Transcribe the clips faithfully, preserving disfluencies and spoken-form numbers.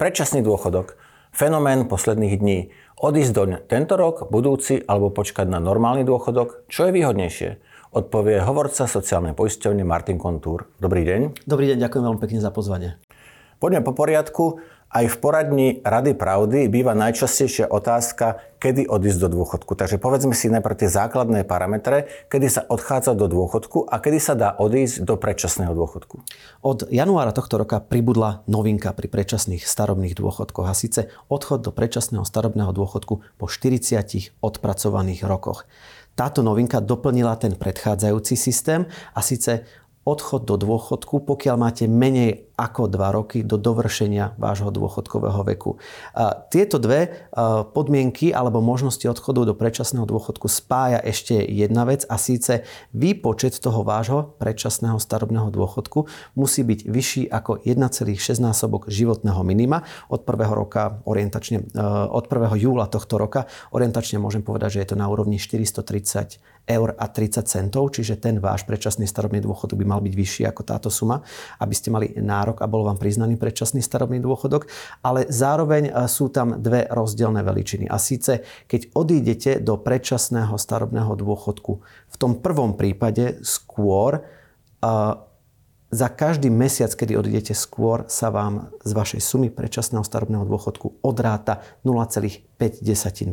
predčasný dôchodok. Fenomén posledných dní. Odísť do tento rok, budúci alebo počkať na normálny dôchodok, čo je výhodnejšie? Odpovie hovorca Sociálnej poisťovne Martin Kontúr. Dobrý deň. Dobrý deň, ďakujem veľmi pekne za pozvanie. Poďme po poriadku. Aj v poradni Rady pravdy býva najčastejšia otázka, kedy odísť do dôchodku. Takže povedzme si najprv tie základné parametre, kedy sa odchádza do dôchodku a kedy sa dá odísť do predčasného dôchodku. Od januára tohto roka pribudla novinka pri predčasných starobných dôchodkoch, a síce odchod do predčasného starobného dôchodku po štyridsiatich odpracovaných rokoch. Táto novinka doplnila ten predchádzajúci systém, a síce odchod do dôchodku, pokiaľ máte menej ako dva roky do dovršenia vášho dôchodkového veku. Tieto dve podmienky alebo možnosti odchodu do predčasného dôchodku spája ešte jedna vec, a síce výpočet toho vášho predčasného starobného dôchodku musí byť vyšší ako jeden celá šesť násobok životného minima. Od prvého roka orientačne, od prvého júla tohto roka orientačne môžem povedať, že je to na úrovni štyristotridsať eur a tridsať centov, čiže ten váš predčasný starobný dôchodok by mal byť vyšší ako táto suma, aby ste mali nárok a bol vám priznaný predčasný starobný dôchodok, ale zároveň sú tam dve rozdielne veličiny. A síce, keď odídete do predčasného starobného dôchodku, v tom prvom prípade skôr uh, za každý mesiac, kedy odídete skôr, sa vám z vašej sumy predčasného starobného dôchodku odráta nula celá päť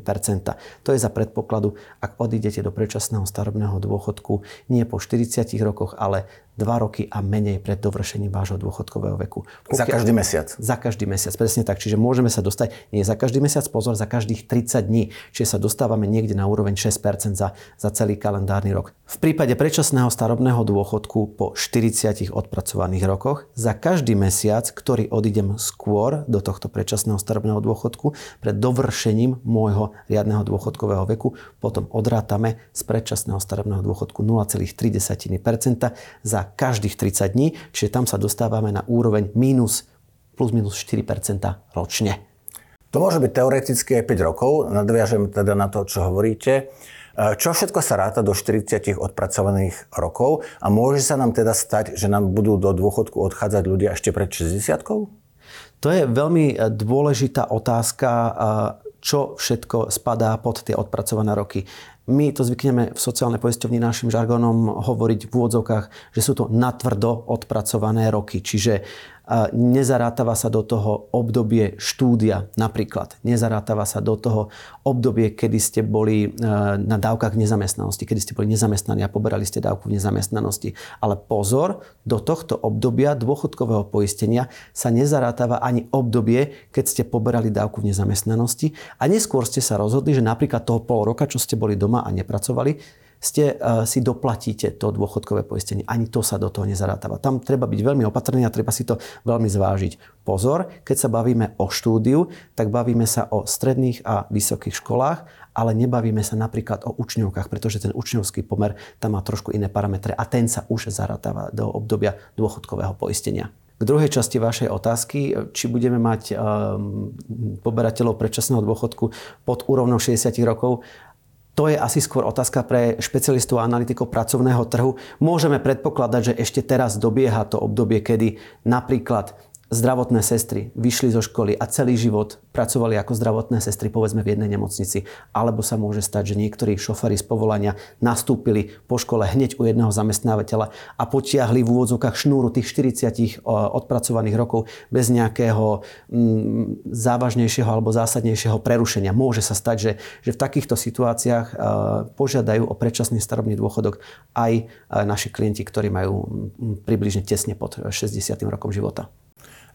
percenta. To je za predpokladu, ak odídete do predčasného starobného dôchodku nie po štyridsiatich rokoch, ale dva roky a menej pred dovršením vášho dôchodkového veku. Pokiaľ, za každý mesiac. Za každý mesiac, presne tak. Čiže môžeme sa dostať, nie za každý mesiac, pozor, za každých tridsať dní. Čiže sa dostávame niekde na úroveň šesť percent za, za celý kalendárny rok. V prípade predčasného starobného dôchodku po štyridsiatich odpracovaných rokoch, za každý mesiac, ktorý odídem skôr do tohto predčasného starobného dôchodku, pred dovršením môjho riadneho dôchodkového veku, potom odrátame z predčasného starobného dôchodku nula celá tri percenta za každých tridsať dní, čiže tam sa dostávame na úroveň mínus, plus minus štyri percentá ročne. To môže byť teoreticky aj päť rokov, nadviažem teda na to, čo hovoríte. Čo všetko sa ráta do štyridsiatich odpracovaných rokov a môže sa nám teda stať, že nám budú do dôchodku odchádzať ľudia ešte pred šesťdesiatkou? To je veľmi dôležitá otázka, čo všetko spadá pod tie odpracované roky. My to zvykneme v sociálnej poisťovni našim žargonom hovoriť v úvodzovkách, že sú to natvrdo odpracované roky. Čiže nezarátava sa do toho obdobie štúdia napríklad. Nezarátava sa do toho obdobie, kedy ste boli na dávkach nezamestnanosti, kedy ste boli nezamestnaní a poberali ste dávku v nezamestnanosti. Ale pozor, do tohto obdobia dôchodkového poistenia sa nezarátava ani obdobie, keď ste poberali dávku v nezamestnanosti a neskôr ste sa rozhodli, že napríklad toho pol roka, čo ste boli doma a nepracovali, ste uh, si doplatíte to dôchodkové poistenie. Ani to sa do toho nezarátava. Tam treba byť veľmi opatrný a treba si to veľmi zvážiť. Pozor, keď sa bavíme o štúdiu, tak bavíme sa o stredných a vysokých školách, ale nebavíme sa napríklad o učňovkách, pretože ten učňovský pomer tam má trošku iné parametre a ten sa už zarátava do obdobia dôchodkového poistenia. K druhej časti vašej otázky, či budeme mať um, poberateľov predčasného dôchodku pod úrovnou šesťdesiatich rokov, to je asi skôr otázka pre špecialistov a analytikov pracovného trhu. Môžeme predpokladať, že ešte teraz dobieha to obdobie, kedy napríklad zdravotné sestry vyšli zo školy a celý život pracovali ako zdravotné sestry, povedzme v jednej nemocnici. Alebo sa môže stať, že niektorí šoféri z povolania nastúpili po škole hneď u jedného zamestnávateľa a potiahli v úvodzovkách šnúru tých štyridsiatich odpracovaných rokov bez nejakého mm, závažnejšieho alebo zásadnejšieho prerušenia. Môže sa stať, že, že v takýchto situáciách e, požiadajú o predčasný starobný dôchodok aj e, naši klienti, ktorí majú m, približne tesne pod šesťdesiatym rokom života.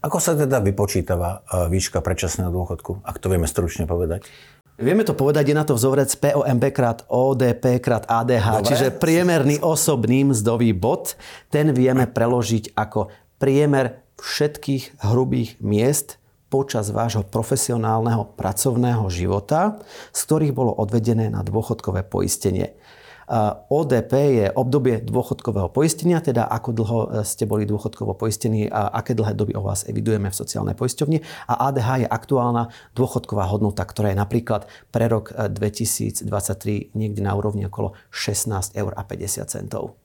Ako sa teda vypočítava výška predčasného dôchodku, ak to vieme stručne povedať? Vieme to povedať, je na to vzovrec pé o em bé krát ó dé pé krát á dé há, dobre. Čiže priemerný osobný mzdový bod, ten vieme preložiť ako priemer všetkých hrubých miest počas vášho profesionálneho pracovného života, z ktorých bolo odvedené na dôchodkové poistenie. ó dé pé je obdobie dôchodkového poistenia, teda ako dlho ste boli dôchodkovo poistení a aké dlhé doby o vás evidujeme v sociálnej poisťovni. A á dé há je aktuálna dôchodková hodnota, ktorá je napríklad pre rok dvetisícdvadsaťtri niekde na úrovni okolo šestnásť eur a päťdesiat centov.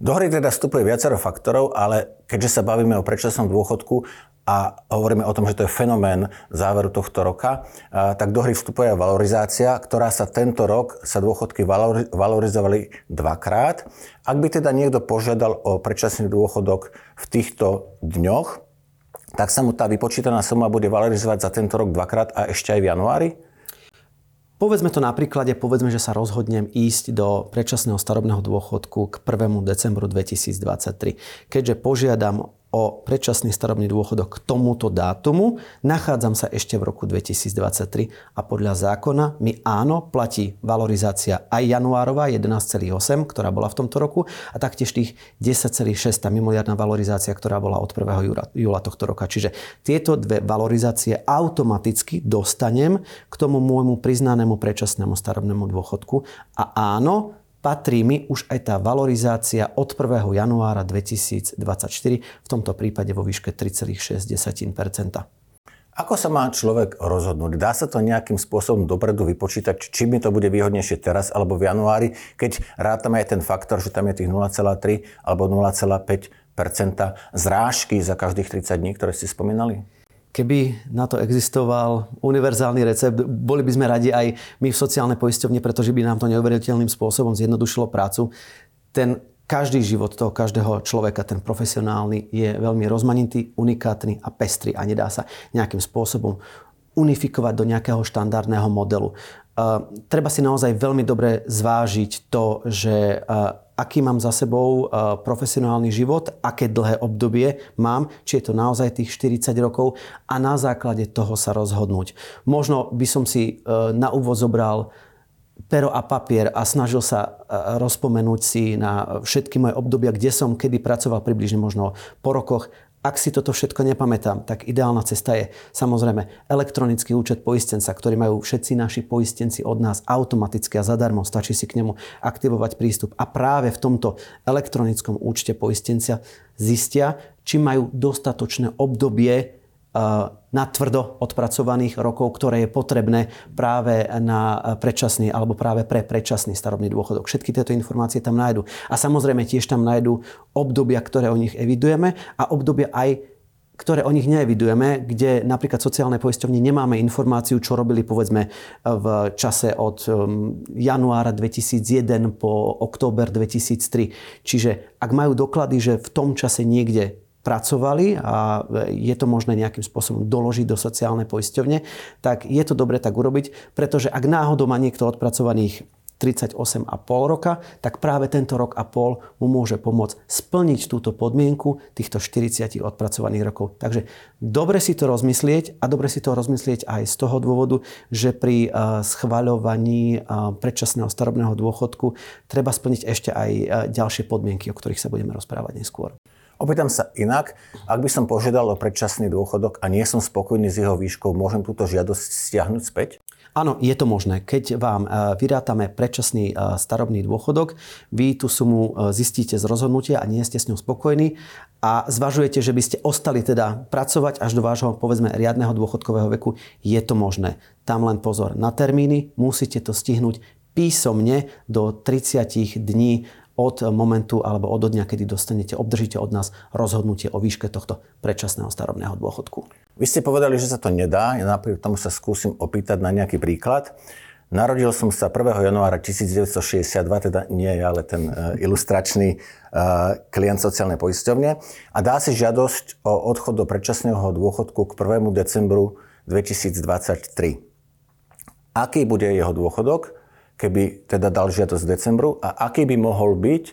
Do hry teda vstupuje viacero faktorov, ale keďže sa bavíme o predčasnom dôchodku, a hovoríme o tom, že to je fenomén záveru tohto roka, tak do hry vstupuje valorizácia, ktorá sa tento rok sa dôchodky valorizovali dvakrát. Ak by teda niekto požiadal o predčasný dôchodok v týchto dňoch, tak sa mu tá vypočítaná suma bude valorizovať za tento rok dvakrát a ešte aj v januári? Povedzme to na príklade, povedzme, že sa rozhodnem ísť do predčasného starobného dôchodku k prvému decembru dvetisícdvadsaťtri. Keďže požiadam o predčasný starobný dôchodok k tomuto dátumu, nachádzam sa ešte v roku dvetisícdvadsaťtri a podľa zákona mi áno platí valorizácia aj januárová jedenásť celá osem, ktorá bola v tomto roku, a taktiež tých desať celá šesť, tá mimoriadna valorizácia, ktorá bola od prvého júla tohto roka. Čiže tieto dve valorizácie automaticky dostanem k tomu môjmu priznanému predčasnému starobnému dôchodku a áno, patrí mi už aj tá valorizácia od prvého januára dvetisícdvadsaťštyri, v tomto prípade vo výške tri celá šesť percenta. Ako sa má človek rozhodnúť? Dá sa to nejakým spôsobom dopredu vypočítať, či mi to bude výhodnejšie teraz alebo v januári, keď rátame aj ten faktor, že tam je tých nula celá tri alebo nula celá päť percenta zrážky za každých tridsať dní, ktoré ste spomínali? Keby na to existoval univerzálny recept, boli by sme radi aj my v sociálnej poisťovni, pretože by nám to neuveriteľným spôsobom zjednodušilo prácu. Ten každý život toho každého človeka, ten profesionálny, je veľmi rozmanitý, unikátny a pestrý a nedá sa nejakým spôsobom unifikovať do nejakého štandardného modelu. Uh, treba si naozaj veľmi dobre zvážiť to, že uh, aký mám za sebou profesionálny život, aké dlhé obdobie mám, či je to naozaj tých štyridsať rokov, a na základe toho sa rozhodnúť. Možno by som si na úvod zobral pero a papier a snažil sa rozpomenúť si na všetky moje obdobia, kde som kedy pracoval, približne možno po rokoch. Ak si toto všetko nepamätám, tak ideálna cesta je samozrejme elektronický účet poistenca, ktorý majú všetci naši poistenci od nás automaticky a zadarmo. Stačí si k nemu aktivovať prístup a práve v tomto elektronickom účte poistenca zistia, či majú dostatočné obdobie na tvrdo odpracovaných rokov, ktoré je potrebné práve na predčasný alebo práve pre predčasný starobný dôchodok. Všetky tieto informácie tam nájdu. A samozrejme tiež tam nájdu obdobia, ktoré o nich evidujeme, a obdobia aj, ktoré o nich neevidujeme, kde napríklad sociálne poisťovne nemáme informáciu, čo robili povedzme v čase od januára dvetisícjeden po október dvetisíctri. Čiže ak majú doklady, že v tom čase niekde pracovali a je to možné nejakým spôsobom doložiť do sociálnej poisťovne, tak je to dobre tak urobiť, pretože ak náhodou má niekto odpracovaných tridsaťosem a pol roka, tak práve tento rok a pol mu môže pomôcť splniť túto podmienku týchto štyridsať odpracovaných rokov. Takže dobre si to rozmyslieť a dobre si to rozmyslieť aj z toho dôvodu, že pri schvaľovaní predčasného starobného dôchodku treba splniť ešte aj ďalšie podmienky, o ktorých sa budeme rozprávať neskôr. Opýtam sa inak, ak by som požiadal o predčasný dôchodok a nie som spokojný s jeho výškou, môžem túto žiadosť stiahnuť späť? Áno, je to možné. Keď vám vyrátame predčasný starobný dôchodok, vy tú sumu zistíte z rozhodnutia a nie ste s ňou spokojní a zvažujete, že by ste ostali teda pracovať až do vášho, povedzme, riadneho dôchodkového veku, je to možné. Tam len pozor na termíny, musíte to stihnúť písomne do tridsať dní od momentu alebo od dňa, kedy dostanete, obdržíte od nás rozhodnutie o výške tohto predčasného starobného dôchodku. Vy ste povedali, že sa to nedá. Ja napriek tomu sa skúsim opýtať na nejaký príklad. Narodil som sa prvého januára devätnásť šesťdesiatdva, teda nie ja, ale ten ilustračný klient sociálnej poisťovne, a dá si žiadosť o odchod do predčasného dôchodku k prvému decembru dvetisícdvadsaťtri. Aký bude jeho dôchodok, keby teda dal žiadosť v decembru, a aký by mohol byť,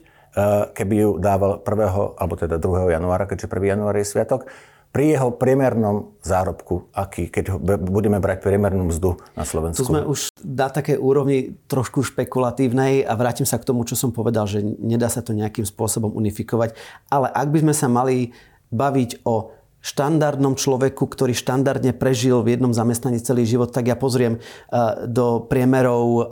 keby ju dával prvého alebo teda druhého januára, keďže prvý január je sviatok, pri jeho priemernom zárobku, aký, keď budeme brať priemernú mzdu na Slovensku? Tu sme už na také úrovni trošku špekulatívnej a vrátim sa k tomu, čo som povedal, že nedá sa to nejakým spôsobom unifikovať. Ale ak by sme sa mali baviť o štandardnom človeku, ktorý štandardne prežil v jednom zamestnaní celý život, tak ja pozriem do priemerov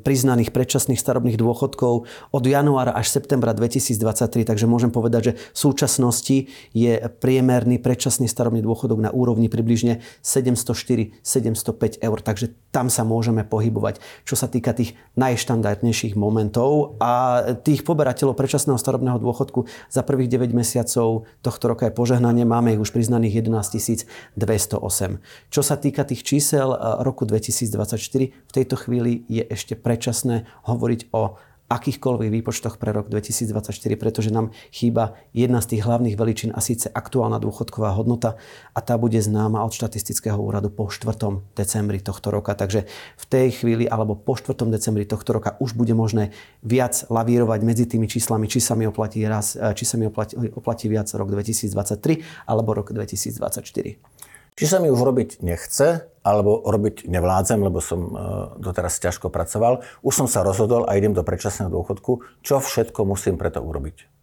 priznaných predčasných starobných dôchodkov od januára až septembra dvetisícdvadsaťtri, takže môžem povedať, že v súčasnosti je priemerný predčasný starobný dôchodok na úrovni približne sedemstoštyri sedemstopäť eur, takže tam sa môžeme pohybovať, čo sa týka tých najštandardnejších momentov, a tých poberateľov predčasného starobného dôchodku za prvých deväť mesiacov tohto roka je požehnanie, máme ich už priznaných jedenásťtisícdvestoosem. Čo sa týka tých čísel roku dvetisícdvadsaťštyri, v tejto chvíli je ešte predčasné hovoriť o akýchkoľvek výpočtoch pre rok dvetisícdvadsaťštyri, pretože nám chýba jedna z tých hlavných veličín a síce aktuálna dôchodková hodnota a tá bude známa od Štatistického úradu po štvrtom decembri tohto roka. Takže v tej chvíli alebo po štvrtom decembri tohto roka už bude možné viac lavírovať medzi tými číslami, či sa mi oplatí, raz, či sa mi oplatí, oplatí viac rok dvetisícdvadsaťtri alebo rok dvetisícdvadsaťštyri. Či sa mi už robiť nechce, alebo robiť nevládzem, lebo som doteraz ťažko pracoval, už som sa rozhodol a idem do predčasného dôchodku. Čo všetko musím preto urobiť?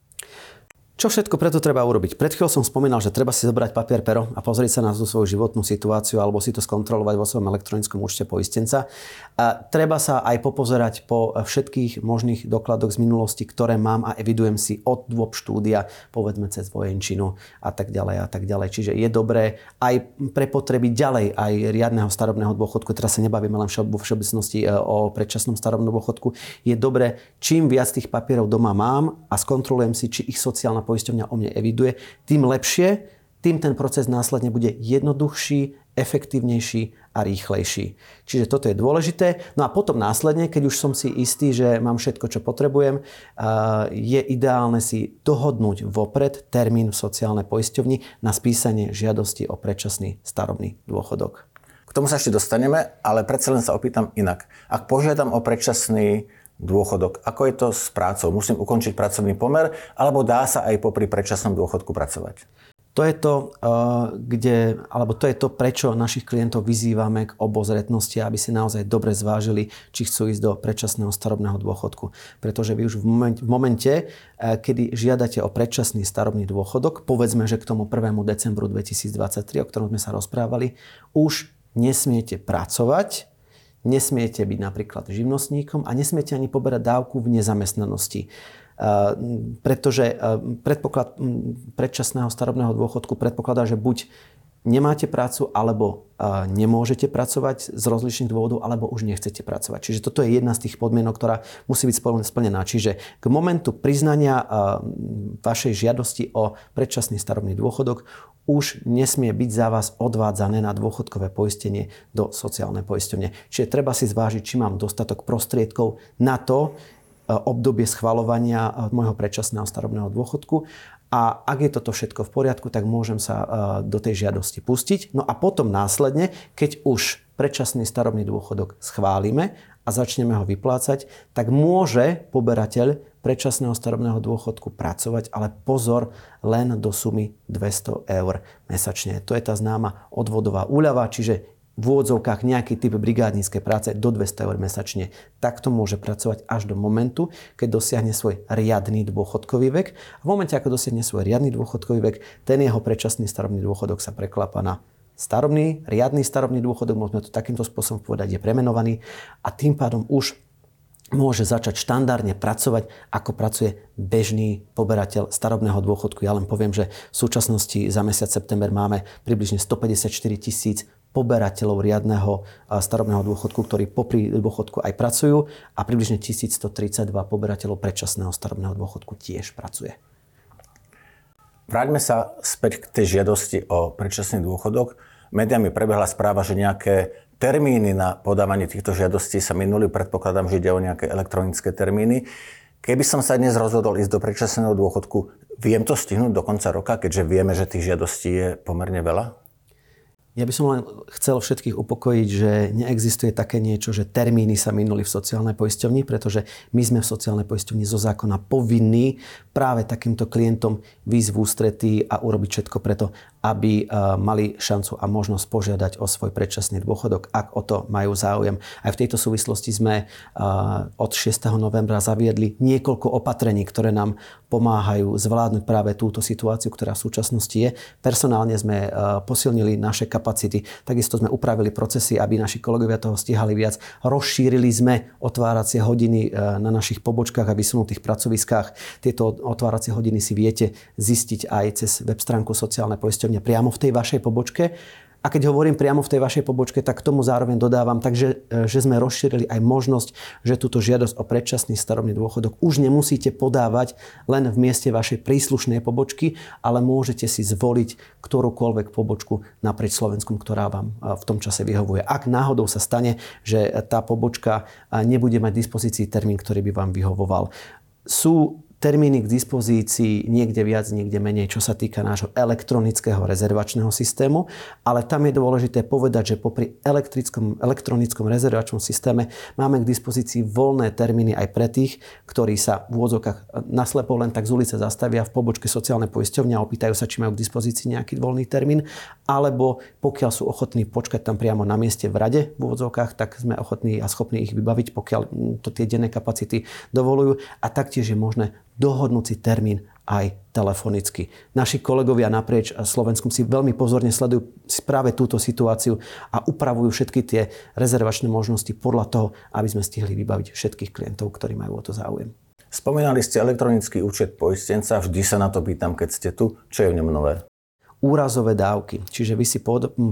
Čo všetko preto treba urobiť? Pred chvíľou som spomínal, že treba si zobrať papier pero a pozrieť sa na tú svoju životnú situáciu alebo si to skontrolovať vo svojom elektronickom účte poistenca. A treba sa aj popozerať po všetkých možných dokladoch z minulosti, ktoré mám a evidujem si od dôb štúdia, povedzme cez vojenčinu a tak ďalej a tak ďalej. Čiže je dobré aj pre potreby ďalej aj riadneho starobného dôchodku, teraz sa nebavíme len vo všeobecnosti o predčasnom starobnom dôchodku, je dobré, čím viac tých papierov doma mám a skontrolujem si, či ich sociálna poisťovňa o mne eviduje, tým lepšie, tým ten proces následne bude jednoduchší, efektívnejší a rýchlejší. Čiže toto je dôležité. No a potom následne, keď už som si istý, že mám všetko, čo potrebujem, je ideálne si dohodnúť vopred termín v sociálnej poisťovni na spísanie žiadosti o predčasný starobný dôchodok. K tomu sa ešte dostaneme, ale predsa len sa opýtam inak. Ak požiadam o predčasný dôchodok, ako je to s prácou? Musím ukončiť pracovný pomer, alebo dá sa aj popri predčasnom dôchodku pracovať? To je to, kde, alebo to je to, prečo našich klientov vyzývame k obozretnosti, aby si naozaj dobre zvážili, či chcú ísť do predčasného starobného dôchodku. Pretože vy už v momente, v momente, kedy žiadate o predčasný starobný dôchodok, povedzme, že k tomu prvému decembru dvetisícdvadsaťtri, o ktorom sme sa rozprávali, už nesmiete pracovať. Nesmiete byť napríklad živnostníkom a nesmiete ani poberať dávku v nezamestnanosti. Pretože predpoklad predčasného starobného dôchodku predpokladá, že buď nemáte prácu, alebo nemôžete pracovať z rozličných dôvodov, alebo už nechcete pracovať. Čiže toto je jedna z tých podmienok, ktorá musí byť splnená. Čiže k momentu priznania vašej žiadosti o predčasný starobný dôchodok už nesmie byť za vás odvádzané na dôchodkové poistenie do sociálnej poisťovne. Čiže treba si zvážiť, či mám dostatok prostriedkov na to obdobie schvaľovania môjho predčasného starobného dôchodku. A ak je toto všetko v poriadku, tak môžem sa do tej žiadosti pustiť. No a potom následne, keď už predčasný starobný dôchodok schválime a začneme ho vyplácať, tak môže poberateľ predčasného starobného dôchodku pracovať, ale pozor, len do sumy dvesto eur mesačne. To je tá známa odvodová úľava, čiže v úvodzovkách nejaký typ brigádnickej práce do dvesto eur mesačne. Takto môže pracovať až do momentu, keď dosiahne svoj riadny dôchodkový vek. A v momente, ako dosiahne svoj riadny dôchodkový vek, ten jeho predčasný starobný dôchodok sa preklapa na starobný, riadny starobný dôchodok, môžeme to takýmto spôsobom povedať, je premenovaný a tým pádom už môže začať štandardne pracovať, ako pracuje bežný poberateľ starobného dôchodku. Ja len poviem, že v súčasnosti za mesiac september máme približne stopäťdesiatštyri tisíc poberateľov riadneho starobného dôchodku, ktorí popri dôchodku aj pracujú a približne tisícstotridsaťdva poberateľov predčasného starobného dôchodku tiež pracuje. Vráťme sa späť k tej žiadosti o predčasný dôchodok. Médiami prebehla správa, že nejaké termíny na podávanie týchto žiadostí sa minuli. Predpokladám, že ide o nejaké elektronické termíny. Keby som sa dnes rozhodol ísť do predčasného dôchodku, viem to stihnúť do konca roka, keďže vieme, že tých žiadostí je pomerne veľa? Ja by som len chcel všetkých upokojiť, že neexistuje také niečo, že termíny sa minuli v sociálnej poisťovni, pretože my sme v sociálnej poisťovni zo zákona povinní práve takýmto klientom výjsť v ústretí a urobiť všetko preto, aby mali šancu a možnosť požiadať o svoj predčasný dôchodok, ak o to majú záujem. Aj v tejto súvislosti sme od šiesteho novembra zaviedli niekoľko opatrení, ktoré nám pomáhajú zvládnuť práve túto situáciu, ktorá v súčasnosti je. Personálne sme posilnili naše kapacity. Kapacity. Takisto sme upravili procesy, aby naši kolegovia toho stíhali viac. Rozšírili sme otváracie hodiny na našich pobočkách a vysunutých pracoviskách. Tieto otváracie hodiny si viete zistiť aj cez web stránku sociálnej poisťovne priamo v tej vašej pobočke. A keď hovorím priamo v tej vašej pobočke, tak tomu zároveň dodávam, takže že sme rozšírili aj možnosť, že túto žiadosť o predčasný starobný dôchodok už nemusíte podávať len v mieste vašej príslušnej pobočky, ale môžete si zvoliť ktorúkoľvek pobočku naprieč Slovenskom, ktorá vám v tom čase vyhovuje. Ak náhodou sa stane, že tá pobočka nebude mať v dispozícii termín, ktorý by vám vyhovoval. Sú termíny k dispozícii niekde viac, niekde menej, čo sa týka nášho elektronického rezervačného systému, ale tam je dôležité povedať, že popri elektronickom rezervačnom systéme máme k dispozícii voľné termíny aj pre tých, ktorí sa v úvodzovkách naslepo len tak z ulice zastavia v pobočke sociálnej poisťovne a opýtajú sa, či majú k dispozícii nejaký voľný termín, alebo pokiaľ sú ochotní počkať tam priamo na mieste v rade v úvodzovkách, tak sme ochotní a schopní ich vybaviť, pokiaľ to tie denné kapacity dovolujú, a taktiež je možné dohodnúť si termín aj telefonicky. Naši kolegovia naprieč Slovenskom si veľmi pozorne sledujú práve túto situáciu a upravujú všetky tie rezervačné možnosti podľa toho, aby sme stihli vybaviť všetkých klientov, ktorí majú o to záujem. Spomínali ste elektronický účet poistenca, vždy sa na to pýtam, keď ste tu, čo je v ňom nové? Úrazové dávky. Čiže vy si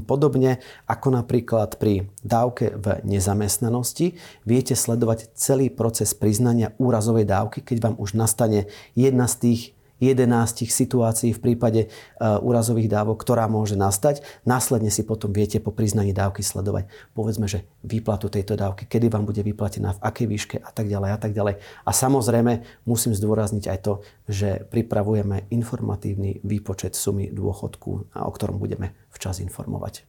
podobne ako napríklad pri dávke v nezamestnanosti viete sledovať celý proces priznania úrazovej dávky, keď vám už nastane jedna z tých jedenástich situácií v prípade uh, úrazových dávok, ktorá môže nastať. Následne si potom viete po priznaní dávky sledovať, povedzme, že výplatu tejto dávky, kedy vám bude vyplatená, v akej výške a tak ďalej a tak ďalej. A samozrejme musím zdôrazniť aj to, že pripravujeme informatívny výpočet sumy dôchodku, o ktorom budeme včas informovať.